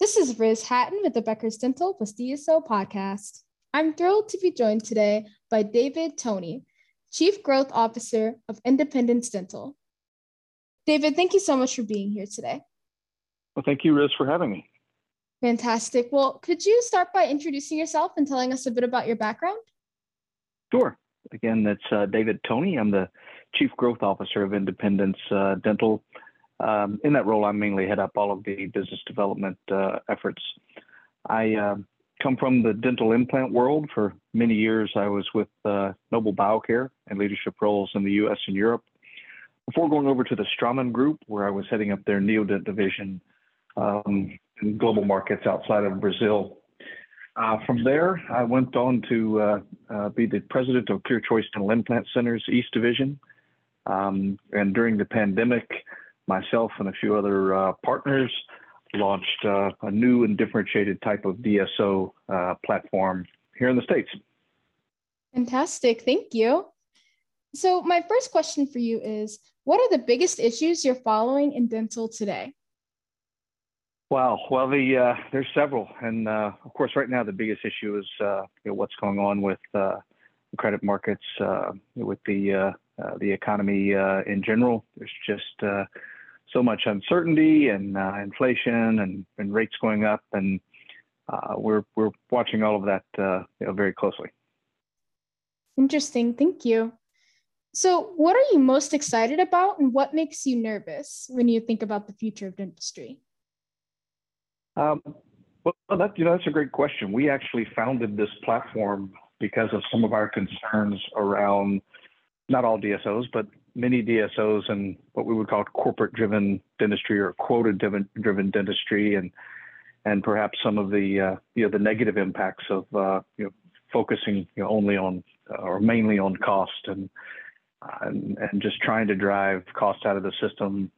This is Riz Hatton with the Becker's Dental Plus DSO podcast. I'm thrilled to be joined today by David Thoni, Chief Growth Officer of Independence Dental. David, thank you so much for being here today. Well, thank you, Riz, for having me. Fantastic. Well, could you start by introducing yourself and telling us a bit about your background? Sure. Again, that's David Thoni. I'm the Chief Growth Officer of Independence Dental. In that role, I mainly head up all of the business development efforts. I come from the dental implant world. For many years, I was with Noble Biocare in leadership roles in the U.S. and Europe, before going over to the Straumann Group, where I was heading up their Neodent division in global markets outside of Brazil. From there, I went on to be the president of Clear Choice Dental Implant Centers, East Division. And during the pandemic, myself and a few other partners launched a new and differentiated type of DSO platform here in the States. Fantastic. Thank you. So my first question for you is, what are the biggest issues you're following in dental today? Wow. Well, there's several. And of course, right now, the biggest issue is what's going on with the credit markets, with the economy in general. There's just so much uncertainty and inflation and rates going up, and we're watching all of that very closely. Interesting. Thank you. So what are you most excited about, and what makes you nervous when you think about the future of dentistry? Well, that's a great question. We actually founded this platform because of some of our concerns around not all DSOs, but many DSOs and what we would call corporate-driven dentistry or quota-driven dentistry, and perhaps some of the negative impacts of focusing only on or mainly on cost, and just trying to drive cost out of the system,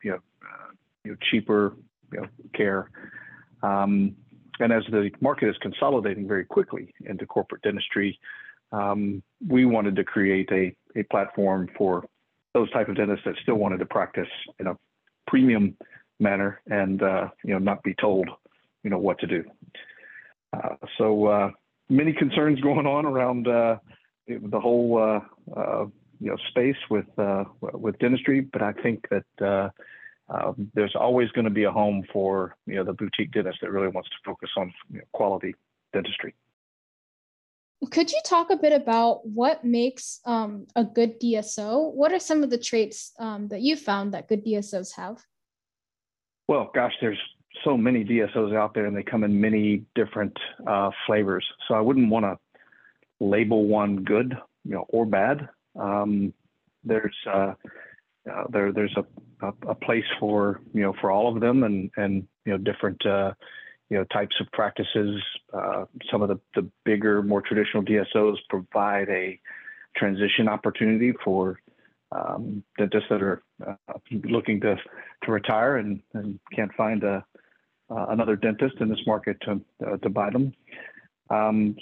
cheaper care. And as the market is consolidating very quickly into corporate dentistry, we wanted to create a platform for those type of dentists that still wanted to practice in a premium manner and not be told what to do. So many concerns going on around the whole space with dentistry, but I think that there's always going to be a home for the boutique dentist that really wants to focus on quality dentistry. Could you talk a bit about what makes a good DSO? What are some of the traits that you found that good DSOs have? Well, gosh, there's so many DSOs out there, and they come in many different flavors. So I wouldn't want to label one good, or bad. There's a place for all of them, and different. Types of practices. Some of the bigger, more traditional DSOs provide a transition opportunity for dentists that are looking to retire and can't find another dentist in this market to buy them.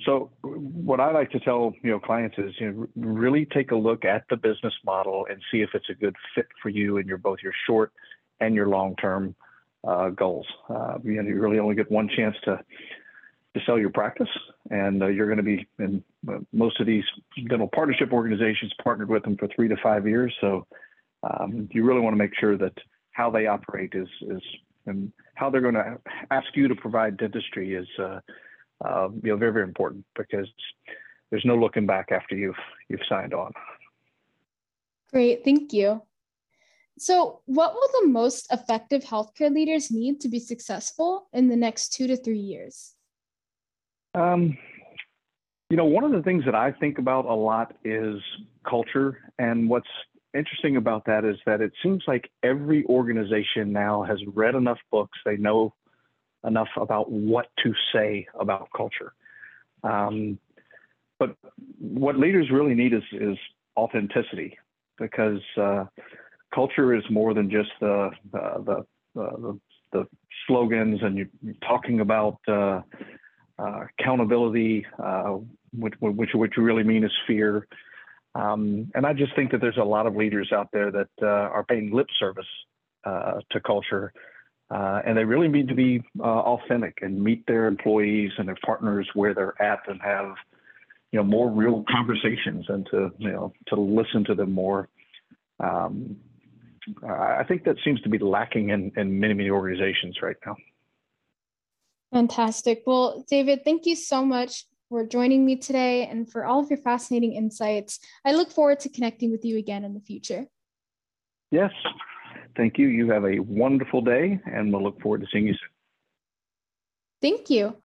So what I like to tell clients is really take a look at the business model and see if it's a good fit for you in both your short and your long-term goals. You really only get one chance to sell your practice, and you're going to be in most of these dental partnership organizations partnered with them for 3 to 5 years. So you really want to make sure that how they operate is and how they're going to ask you to provide dentistry is very, very important, because there's no looking back after you've signed on. Great, thank you. So what will the most effective healthcare leaders need to be successful in the next 2 to 3 years? One of the things that I think about a lot is culture. And what's interesting about that is that it seems like every organization now has read enough books. They know enough about what to say about culture. But what leaders really need is authenticity, because culture is more than just the slogans and you're talking about accountability, which you really mean is fear. And I just think that there's a lot of leaders out there that are paying lip service to culture, and they really need to be authentic and meet their employees and their partners where they're at, and have, you know, more real conversations, and to listen to them more. I think that seems to be lacking in many organizations right now. Fantastic. Well, David, thank you so much for joining me today and for all of your fascinating insights. I look forward to connecting with you again in the future. Yes, thank you. You have a wonderful day, and we'll look forward to seeing you soon. Thank you.